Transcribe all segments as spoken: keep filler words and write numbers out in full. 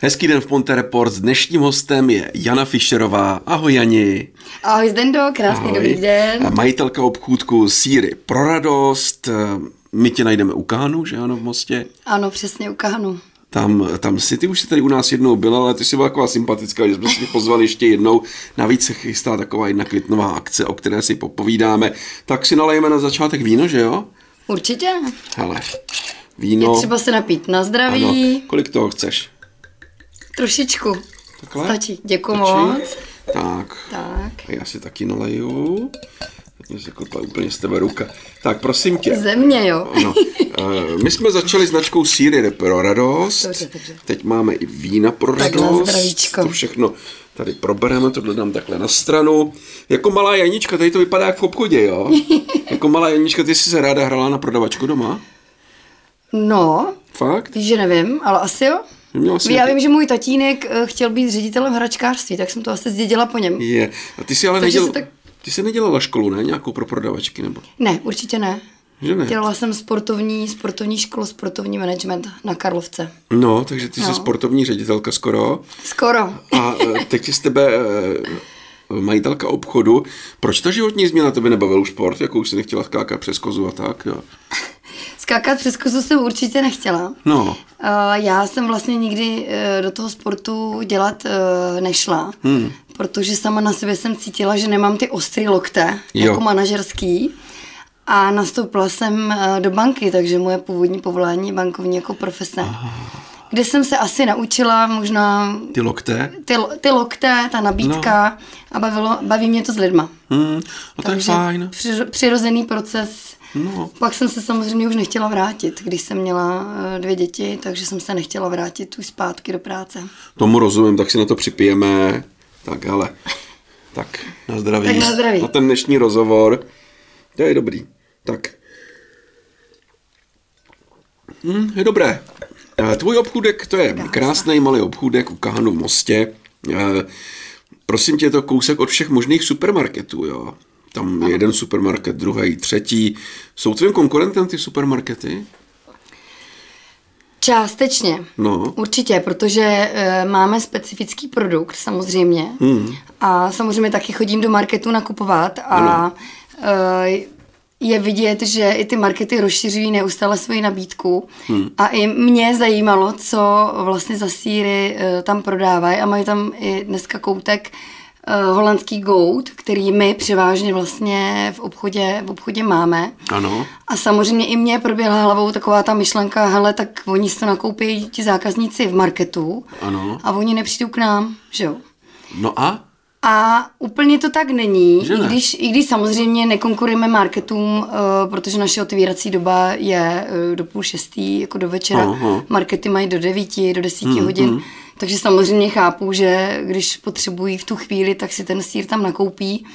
Hezký den v Ponte Report. S dnešním hostem je Jana Fischerová. Ahoj, Jani. Ahoj, Zdendo, krásný dobrý den. Majitelka obchůdku Sýry pro radost. My tě najdeme u Kánu, že ano, v Mostě? Ano, přesně u Kánu. Tam, tam si, ty už si tady u nás jednou byla, ale ty jsi byla taková sympatická, že jsme si pozvali ještě jednou. Navíc se chystá taková jedna květnová akce, o které si popovídáme. Tak si nalejeme na začátek víno, že jo? Určitě. Hele, víno. Je třeba se napít na zdraví. Ano. Kolik toho chceš? Trošičku. Takhle? Stačí. Děkuji moc. Tak. tak. A já si taky naleju. Mě se kopla úplně z tebe ruka. Tak prosím tě. Země, jo. No, my jsme začali značkou Sýry pro radost. Dobře, dobře. Teď máme i vína pro radost. To všechno tady probereme, tohle dám takhle na stranu. Jako malá Janička, tady to vypadá jak v obchodě, jo? Jako malá Janička, ty jsi se ráda hrála na prodavačku doma? No. Fakt? Víš, že nevím, ale asi jo. Já vím, že můj tatínek chtěl být ředitelem hračkářství, tak jsem to asi zdědila po něm. Je. A ty si ale nedělal... Tak... Ty jsi nedělala školu, ne? Nějakou pro prodavačky nebo? Ne, určitě ne. Že ne? Dělala jsem sportovní, sportovní školu, sportovní management na Karlovce. No, takže ty no. jsi sportovní ředitelka skoro. Skoro. A teď je z tebe majitelka obchodu. Proč ta životní změna tebe nebavil šport? Jako už jsi nechtěla skákat přes kozu a tak, jo? Skákat přes kozu jsem určitě nechtěla. No. Já jsem vlastně nikdy do toho sportu dělat nešla, hmm. protože sama na sebe jsem cítila, že nemám ty ostrý lokte, jo. jako manažerský. A nastoupila jsem do banky, takže moje původní povolání je bankovní jako profese. Aha. Kde jsem se asi naučila možná... Ty lokte? Ty, ty lokte, ta nabídka no. a bavilo, baví mě to s lidma. Hmm. A to je fajn. Při, přirozený proces. No. Pak jsem se samozřejmě už nechtěla vrátit, když jsem měla dvě děti, takže jsem se nechtěla vrátit už zpátky do práce. Tomu rozumím, tak si na to připijeme. Tak hele, tak na zdraví. Tak na zdraví. Na ten dnešní rozhovor. To je dobrý. Tak. Hm, je dobré. Tvůj obchůdek, to je krásný malý obchůdek u Kánu v Mostě. Prosím tě, je to kousek od všech možných supermarketů, jo. Tam je jeden supermarket, druhý, třetí. Jsou tvým konkurentem ty supermarkety? Částečně. No. Určitě, protože e, máme specifický produkt samozřejmě. Hmm. A samozřejmě taky chodím do marketu nakupovat a e, je vidět, že i ty markety rozšiřují neustále svoji nabídku. Hmm. A i mě zajímalo, co vlastně za sýry e, tam prodávají a mají tam i dneska koutek holandský goud, který my převážně vlastně v obchodě, v obchodě máme. Ano. A samozřejmě i mě proběhla hlavou taková ta myšlenka, hele, tak oni si to nakoupí ti zákazníci v marketu ano. a oni nepřijdou k nám, že jo. No a? A úplně to tak není, i když, i když samozřejmě nekonkurujeme marketům, uh, protože naše otvírací doba je uh, do půl šestý, jako do večera. Aha. Markety mají do devíti, do desíti hmm, hodin. Hmm. Takže samozřejmě chápu, že když potřebují v tu chvíli, tak si ten sýr tam nakoupí.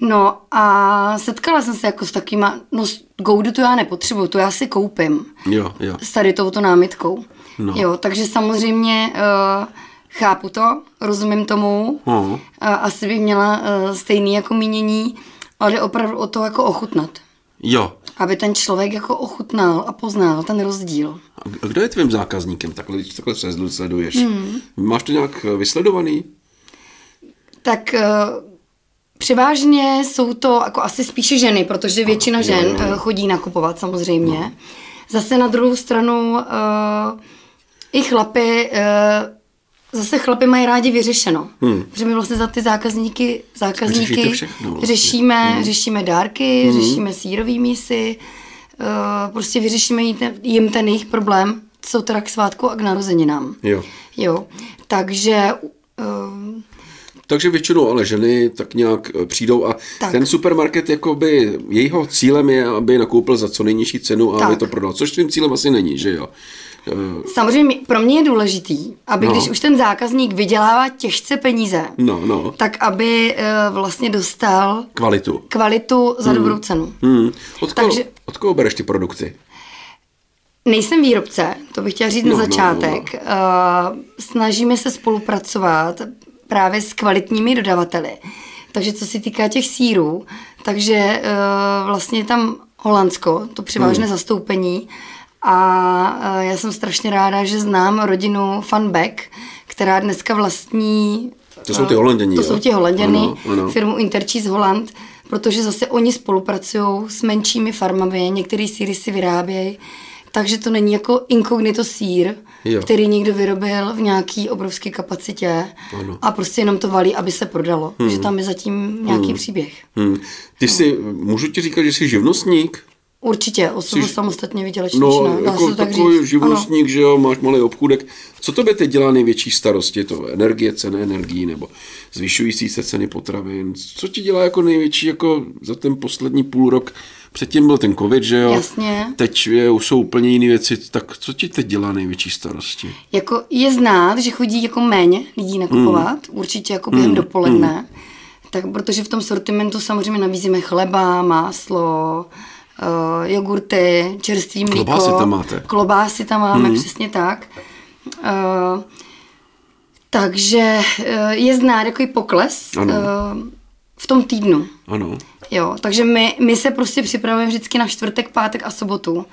No a setkala jsem se jako s takýma, no goudu to já nepotřebuju, to já si koupím. Jo, jo. S tady touto námitkou. No. Jo, takže samozřejmě uh, chápu to, rozumím tomu. Uh-huh. Uh, asi bych měla uh, stejný jako mínění, ale jde opravdu o to jako ochutnat. Jo. Aby ten člověk jako ochutnal a poznal ten rozdíl. A kdo je tvým zákazníkem? Takhle, když takhle se sleduješ. Hmm. Máš to nějak vysledovaný? Tak uh, převážně jsou to jako asi spíše ženy, protože většina žen jo, jo. chodí nakupovat samozřejmě. No. Zase na druhou stranu uh, i chlapy, uh, zase chlapy mají rádi vyřešeno. Hmm. Protože my vlastně za ty zákazníky, zákazníky všechno, vlastně. řešíme, hmm. řešíme dárky, hmm. řešíme sýrový mísy, Uh, prostě vyřešíme jim ten jejich problém, co teda k svátku a k narozeninám. Jo. Jo. Takže... Uh, Takže většinou ale ženy tak nějak přijdou a tak. Ten supermarket, jakoby, jeho cílem je, aby nakoupil za co nejnižší cenu a tak. aby to prodal, což tím cílem asi není, že jo? Uh, Samozřejmě pro mě je důležitý, aby no. když už ten zákazník vydělává těžce peníze, no, no. tak aby uh, vlastně dostal kvalitu, kvalitu za hmm. dobrou cenu. Hmm. Od koho, Takže... od koho bereš ty produkty? Nejsem výrobce, to bych chtěla říct no, na začátek. No, no. Uh, snažíme se spolupracovat právě s kvalitními dodavateli. Takže co se týká těch sýrů, takže uh, vlastně tam Holandsko, to převážné hmm. zastoupení, A já jsem strašně ráda, že znám rodinu Funback, která dneska vlastní... To jsou ty Holanděni, To jo? jsou ti Holanděni, ano, ano. firmu Intercheese Holland, protože zase oni spolupracují s menšími farmami, některé sýry si vyrábějí, takže to není jako inkognito sýr, jo. který někdo vyrobil v nějaký obrovské kapacitě ano. a prostě jenom to valí, aby se prodalo, hmm. že tam je zatím nějaký hmm. příběh. Hmm. Ty no. si, můžu ti říkat, že jsi živnostník? Určitě, osoba jsi... samostatně vydělečná. No, jako takový živnostník, ano. že jo, máš malý obchůdek. Co tobě teď dělá největší starost? Je to energie, ceny energií nebo zvyšující se ceny potravin? Co ti dělá jako největší jako za ten poslední půl rok? Předtím byl ten covid, že jo? Jasně. Teď je, jsou úplně jiné věci. Tak co ti teď dělá největší starosti? Jako je znát, že chodí jako méně lidí nakupovat. Hmm. Určitě jako během hmm. dopoledne. Hmm. Tak protože v tom sortimentu samozřejmě nabízíme chleba, máslo... Uh, jogurty, čerstvý mlíko. Klobásy tam máte. Klobásy tam máme, mm-hmm. přesně tak. Uh, takže uh, je znát takový pokles uh, v tom týdnu. Ano. Jo, takže my, my se prostě připravujeme vždycky na čtvrtek, pátek a sobotu.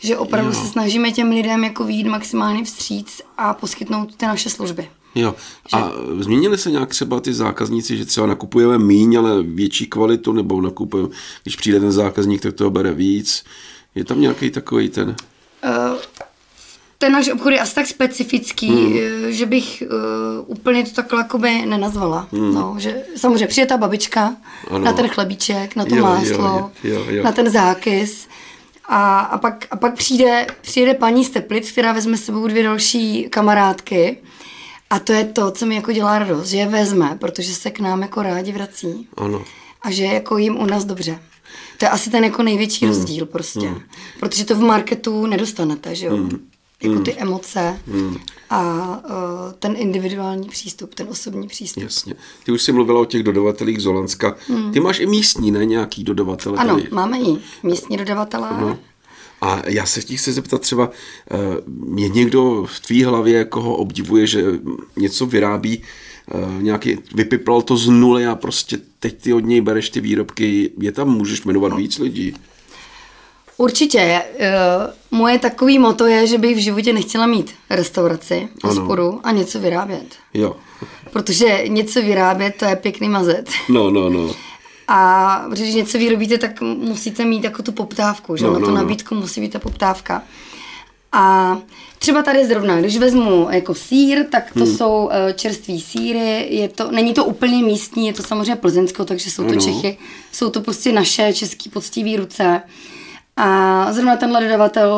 Že opravdu jo. se snažíme těm lidem jako vyjít maximálně vstříc a poskytnout ty naše služby. Jo. A že? Změnili se nějak třeba ty zákazníci, že třeba nakupujeme míň, ale větší kvalitu, nebo nakupujeme, když přijde ten zákazník, tak toho bere víc. Je tam nějaký takový ten... Uh, ten náš obchod je asi tak specifický, hmm. že bych uh, úplně to takhle jakoby nenazvala. Hmm. No, že, samozřejmě přijde ta babička ano. na ten chlebíček, na to jo, máslo, jo, jo, jo. na ten zákys. A, a, pak, a pak přijde, přijede paní z Teplic, která vezme s sebou dvě další kamarádky. A to je to, co mi jako dělá radost, že je vezme, protože se k nám jako rádi vrací. Ano. A že jako jim u nás dobře. To je asi ten jako největší mm. rozdíl prostě. Mm. Protože to v marketu nedostanete, že jo? Mm. Jako ty emoce mm. a uh, ten individuální přístup, ten osobní přístup. Jasně. Ty už jsi mluvila o těch dodavatelích z Holandska. Mm. Ty máš i místní, ne? Nějaký dodavatele? Ano, tady. Máme i místní dodavatele. Ano. A já se chtěl se zeptat třeba, je někdo v tvý hlavě, koho obdivuje, že něco vyrábí, nějaký, vypiplal to z nuly a prostě teď ty od něj bereš ty výrobky, je tam, můžeš jmenovat víc lidí? Určitě. Moje takový motto je, že bych v životě nechtěla mít restauraci, hospodu a něco vyrábět. Jo. Protože něco vyrábět, to je pěkný mazec. No, no, no. A když něco vyrobíte, tak musíte mít jako tu poptávku, že no, na no, tu nabídku no. musí být ta poptávka. A třeba tady zrovna, když vezmu jako sýr, tak to hmm. jsou čerství sýry, je to, není to úplně místní, je to samozřejmě plzeňsko, takže jsou to no. Čechy, jsou to prostě naše český poctivý ruce. A zrovna tenhle dodavatel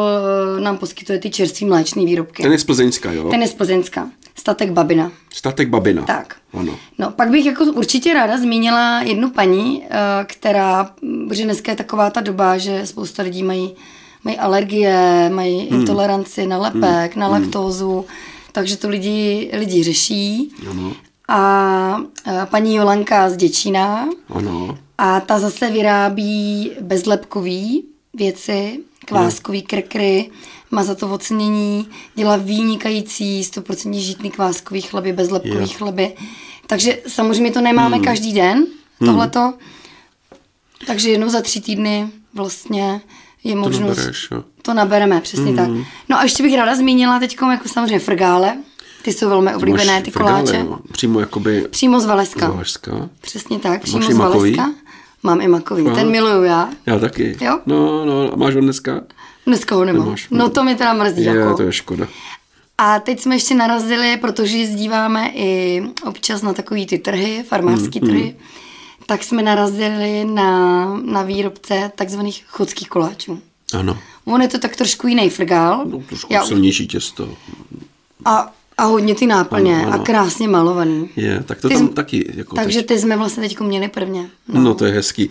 nám poskytuje ty čerství mléčné výrobky. Ten je z Plzeňska, jo? Ten je z Plzeňska. Statek Babina. Statek Babina. Tak. Ano. No, pak bych jako určitě ráda zmínila jednu paní, která, protože dneska je taková ta doba, že spousta lidí mají, mají alergie, mají hmm. intoleranci na lepek, hmm. na laktózu, takže to lidi, lidi řeší. Ano. A paní Jolanka z Děčína. Ano. A ta zase vyrábí bezlepkový věci, kváskový krkry, má za to ocenění, dělá vynikající sto procent žitný kváskový chleby, bezlepkový yeah. chleby. Takže samozřejmě to nemáme mm. každý den, tohleto. Mm. Takže jednou za tři týdny vlastně je možnost... To nabereš, jo. To nabereme, přesně mm. tak. No a ještě bych ráda zmínila teďkom jako samozřejmě frgále. Ty jsou velmi oblíbené, ty frgále, koláče. No. Přímo jakoby... Přímo z Valašska. Z Valašska. Přesně tak, přímo z Valašska. Mám i makový, aha. ten miluju já. Já taky. Jo? No, no, a máš ho dneska? Dneska ho nemám. Nemáš, no to mi teda mrzí. Je, jako. To je škoda. A teď jsme ještě narazili, protože jezdíváme i občas na takový ty trhy, farmářský mm, trhy, mm. tak jsme narazili na, na výrobce takzvaných chodských koláčů. Ano. On je to tak trošku jiný frgál. No, trošku já... silnější těsto. A... A hodně ty náplně ano, ano. a krásně malovaný. Je, tak to ty tam jsi, taky. Jako takže teď. Ty jsme vlastně teď měli prvně. No. no to je hezký.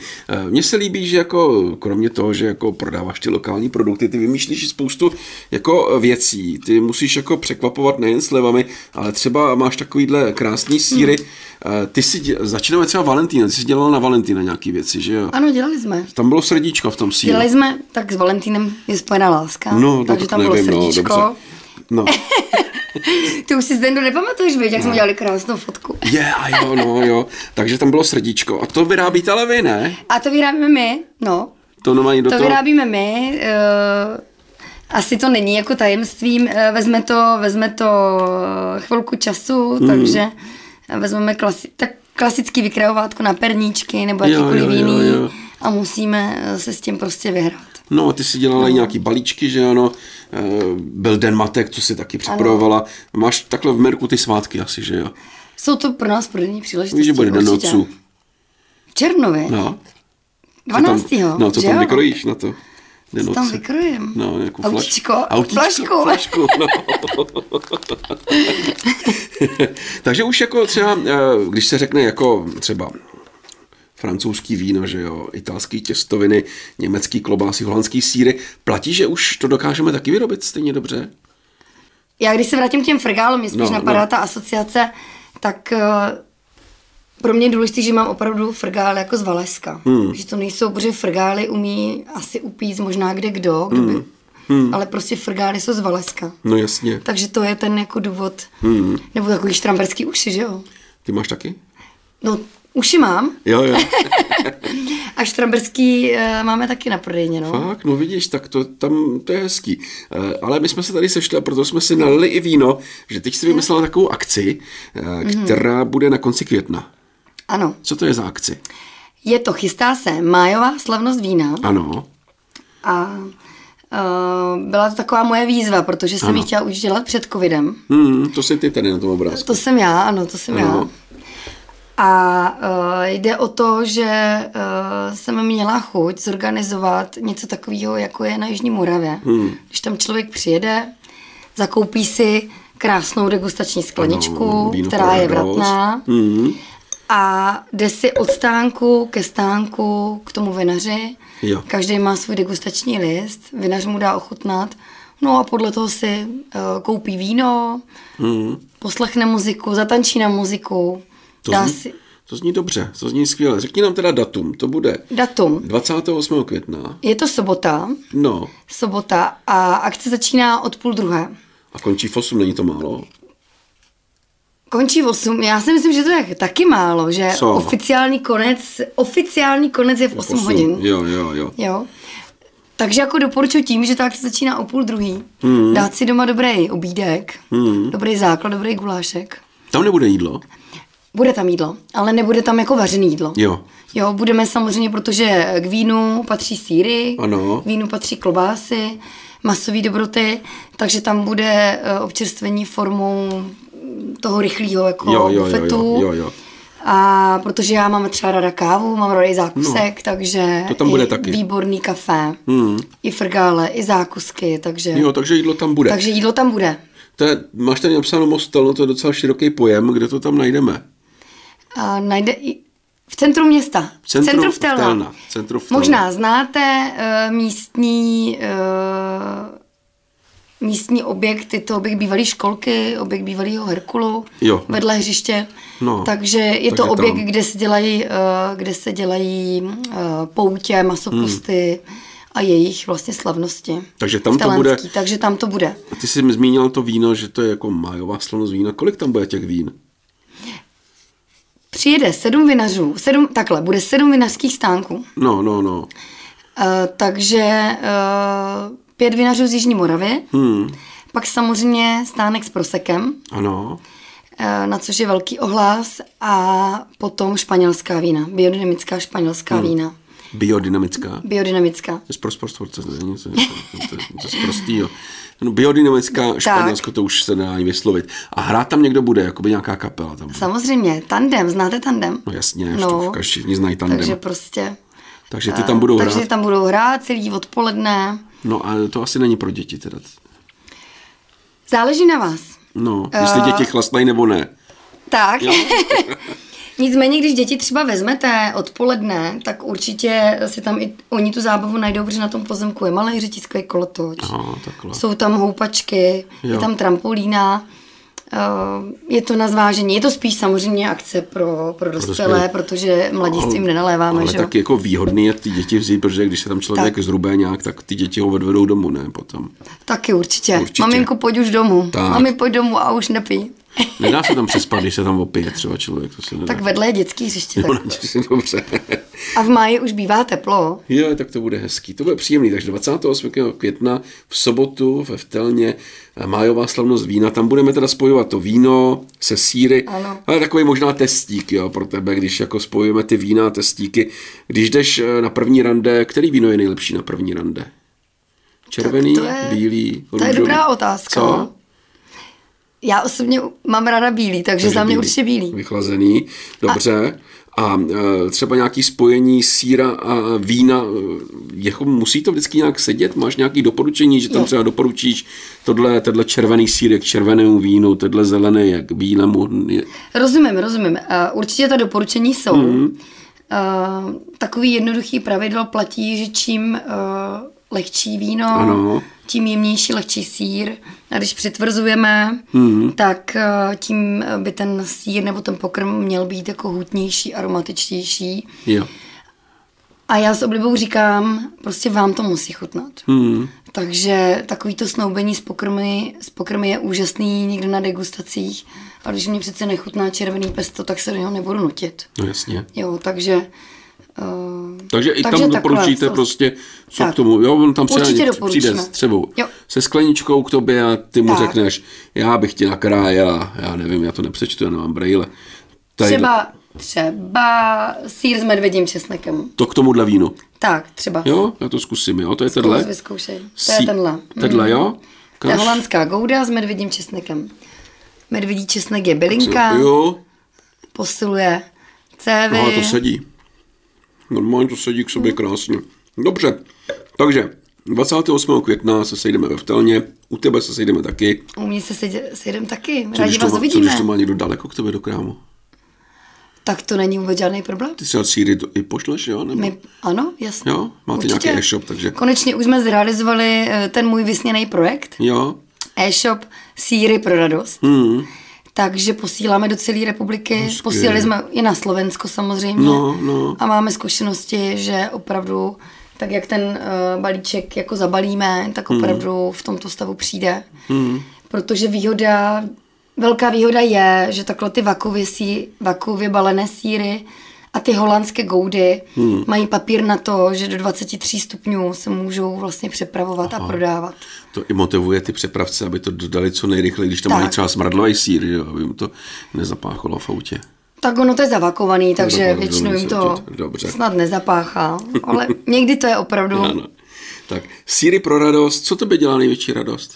Mně se líbí, že jako kromě toho, že jako prodáváš ty lokální produkty, ty vymýšlíš spoustu jako věcí. Ty musíš jako překvapovat nejen slevami, ale třeba máš takovýhle krásný sýry. Hmm. Ty si děl... začínáme třeba Valentína, ty jsi dělala na Valentína nějaký věci, že jo? Ano, dělali jsme. Tam bylo srdíčko v tom sýru. Dělali jsme, tak s Valentínem je spojená láska. No, takže tak tam nevím, bylo srdíčko. No, no. Ty už si zde nepamatuješ, věď, jak no. jsme dělali krásnou fotku. Je, yeah, a jo, no jo. Takže tam bylo srdíčko. A to vyrábíte ale vy, ne? A to vyrábíme my, no. To, to vyrábíme my. Uh, asi to není jako tajemstvím, vezme to, vezme to chvilku času, mm. takže vezmeme klasi- tak klasický vykravovátko na perníčky nebo jakýkoliv jiný a musíme se s tím prostě vyhrát. No a ty si dělala no. i nějaký balíčky, že ano, byl den matek, co si taky připravovala. Máš takhle v merku ty svátky asi, že jo? Jsou to pro nás prodejní příležitosti. Víš, že bude den otců. V Černově? No. dvanáctého No, co tam vykrojíš na to? Den co tam vykrojem? No, nějakou autíčko, flašku. Flašku, no. Takže už jako třeba, když se řekne jako třeba francouzský víno, že jo, italský těstoviny, německý klobásy, holandský sýry, platí, že už to dokážeme taky vyrobit stejně dobře? Já když se vrátím k těm frgálům, mě spíš no, napadá no. ta asociace, tak pro mě je důležité, že mám opravdu frgály jako z Valašska. Hmm. Že to nejsou, protože frgály umí asi upít možná kde kdo, kdyby, hmm. Hmm. ale prostě frgály jsou z Valašska. No jasně. Takže to je ten jako důvod, hmm. nebo takový štramberský uši, že jo. Ty máš taky? No, uši mám. Jo, jo. A štramberský e, máme taky na prodejně, no. Fakt, no vidíš, tak to, tam, to je hezký. E, ale my jsme se tady sešli a proto jsme si nalili i víno, že teď jsi vymyslela takovou akci, e, která mm-hmm. bude na konci května. Ano. Co to je za akci? Je to, chystá se májová slavnost vína. Ano. A e, byla to taková moje výzva, protože jsem ano. ji chtěla už dělat před covidem. Hmm, to jsi ty tady na tom obrázku. To jsem já, ano, to jsem ano. já. A uh, jde o to, že uh, jsem měla chuť zorganizovat něco takového, jako je na Jižní Moravě. Hmm. Když tam člověk přijede, zakoupí si krásnou degustační skleničku, ano, která je vratná, hmm. a jde si od stánku ke stánku k tomu vinaři. Jo. Každý má svůj degustační list, vinař mu dá ochutnat. No a podle toho si uh, koupí víno, hmm. poslechne muziku, zatančí na muziku. To zní, si... to zní dobře, to zní skvěle. Řekni nám teda datum, to bude datum. dvacátého osmého května. Je to sobota. No. Sobota a akce začíná od půl druhé. A končí v osm, není to málo? Končí v osm, já si myslím, že to je taky málo, že Co? oficiální konec, oficiální konec je v osm, osm hodin. Jo, jo, jo. jo. Takže jako doporučuji tím, že ta akce začíná o půl druhý, hmm. dát si doma dobrý obídek, hmm. dobrý základ, dobrý gulášek. Tam nebude jídlo? Bude tam jídlo, ale nebude tam jako vařený jídlo. Jo. Jo, budeme samozřejmě, protože k vínu patří sýry, ano. k vínu patří klobásy, masové dobroty, takže tam bude občerstvení formou toho rychlého jako jo, jo, bufetu. Jo, jo, jo, jo. A protože já mám třeba ráda kávu, mám ráda i zákusek, no, takže to tam bude taky. Výborný kafe, hmm. i frgále, i zákusky, takže... Jo, takže jídlo tam bude. Takže jídlo tam bude. To je, máš tady napsáno Mostel, no to je docela široký pojem, kde to tam najdeme? A najde i v centru města, v centru, centru Vtelná. Možná znáte e, místní, e, místní objekt, je to objekt bývalý školky, objekt bývalého Herkulu, jo, vedle hřiště, no, takže je tak to je objekt, tam. kde se dělají, e, kde se dělají e, poutě, masopusty, hmm. a jejich vlastně slavnosti. Takže tam to bude. Takže tam to bude. A ty jsi zmínil to víno, že to je jako májová slavnost vína. Kolik tam bude těch vín? Přijede sedm vinařů, sedm, takhle, bude sedm vinařských stánků. No, no, no. Uh, takže uh, pět vinařů z Jižní Moravy, hmm. pak samozřejmě stánek s prosekem, ano. Uh, na což je velký ohlas, a potom španělská vína, biodynamická španělská hmm. vína. Biodynamická? Biodynamická. To je zprostvorce, není to zprostýho. No, biodynamická Španělsko, to už se nedá ani vyslovit. A hrát tam někdo bude, jakoby nějaká kapela tam bude. Samozřejmě, tandem, znáte tandem? No jasně, no, všichni znají tandem. Takže prostě. Takže ty tam budou takže hrát. Takže tam budou hrát celý odpoledne. No a to asi není pro děti teda. Záleží na vás. No, jestli uh, děti chlastají nebo ne. Tak. Nicméně, když děti třeba vezmete odpoledne, tak určitě si tam i oni tu zábavu najdou, protože na tom pozemku je malý řetiskový kolotoč. No, jsou tam houpačky, jo. je tam trampolína, je to na zvážení. Je to spíš samozřejmě akce pro, pro dospělé, pro protože mladistvím nenaléváme. Ale že? Taky jako výhodný je ty děti vzít, protože když se tam člověk tak. zhrubé nějak, tak ty děti ho odvedou domů, ne potom. Taky určitě. určitě. Maminko, pojď už domů. Tak. Mami, pojď domů a už nepij. Nedá se tam přespat, když se tam opije třeba člověk. To se nedá. Tak vedle je dětský hřiště. No, dobře. A v máji už bývá teplo. Jo, tak to bude hezký. To bude příjemný. Takže dvacátého osmého května v sobotu ve Vtelně májová slavnost vína. Tam budeme teda spojovat to víno se sýry. Ano. Ale takový možná testík, jo, pro tebe, když jako spojujeme ty vína a testíky. Když jdeš na první rande, který víno je nejlepší na první rande? Červený, to je, bílý, růžový. To je dobrá otázka. Co? Já osobně mám ráda bílý, takže, takže za mě bílý. Určitě bílý. Vychlazený, dobře. A, a třeba nějaké spojení sýra a vína, jako musí to vždycky nějak sedět? Máš nějaké doporučení, že tam je. Třeba doporučíš tohle, tenhle červený sýr jak červenému vínu, tenhle zelený jak bílému? Rozumím, rozumím. Určitě ta doporučení jsou. Mm. Takový jednoduchý pravidlo platí, že čím... lehčí víno, ano. Tím jemnější, lehčí sýr. A když přitvrzujeme, mm. tak tím by ten sýr nebo ten pokrm měl být jako hutnější, aromatičtější. Jo. A já s oblibou říkám, prostě vám to musí chutnat. Mm. Takže takový to snoubení s pokrmy, s pokrmy je úžasný někde na degustacích. A když mě přece nechutná červený pesto, tak se do něho nebudu nutit. No jasně. Jo, takže... Uh, takže i takže tam doporučíte takové, prostě, co tak. K tomu, jo, on tam přijde, přijde s třebou, jo. Se skleničkou k tobě a ty mu tak. Řekneš, já bych ti nakrájela, já nevím, já to nepřečtu, já nemám brejle. Třeba, třeba sýr s medvědím česnekem. To k tomu dla vínu. Tak, třeba. Jo, já to zkusím, jo, to je tenhle. Zkus vyzkoušej, to je tenhle. Tenhle, mm. jo. To je holandská gouda s medvědím česnekem. Medvědí česnek je bylinka, jo. Posiluje cévy. No, to sedí. Normálně to sedí k sobě krásně. Dobře, takže dvacátého osmého května se sejdeme ve Vtelně, u tebe se sejdeme taky. U mě se sejdeme taky, rádi vás uvidíme. Co když to má někdo daleko k tobě do krámu? Tak to není vůbec žádný problém. Ty třeba sýry i pošleš, jo? Nebo... My, ano, jasně. Jo, máte určitě. Nějaký e-shop, takže... Konečně už jsme zrealizovali ten můj vysněný projekt. Jo. E-shop Sýry pro radost. Hmm. Takže posíláme do celé republiky, Vždy. Posílali jsme i na Slovensko samozřejmě no, no. A máme zkušenosti, že opravdu, tak jak ten uh, balíček jako zabalíme, tak opravdu mm. v tomto stavu přijde. Mm. Protože výhoda, velká výhoda je, že takhle ty vakově, sí, vakově balené sýry a ty holandské goudy hmm. mají papír na to, že do dvacet tři stupňů se můžou vlastně přepravovat Aha. a prodávat. To i motivuje ty přepravce, aby to dodali co nejrychleji, když tam tak. mají třeba smradlový sýr, jo, aby jim to nezapáchalo v autě. Tak ono to je zavakovaný, takže to je většinou jim to Dobře. Snad nezapáchá, ale někdy to je opravdu... No, no. Tak sýry pro radost, co tebe dělá největší radost?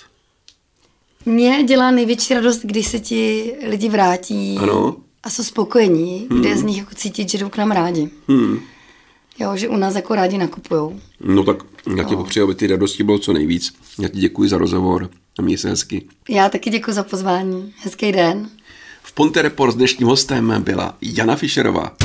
Mně dělá největší radost, když se ti lidi vrátí... Ano. A jsou spokojení, hmm. kde je z nich jako cítit, že jdou k nám rádi. Hmm. Jo, že u nás jako rádi nakupujou. No tak já ti popřeju, aby ty radosti bylo co nejvíc. Já ti děkuji za rozhovor a měj se hezky. Já taky děkuji za pozvání. Hezký den. V Ponte Report s dnešním hostem byla Jana Fischerová.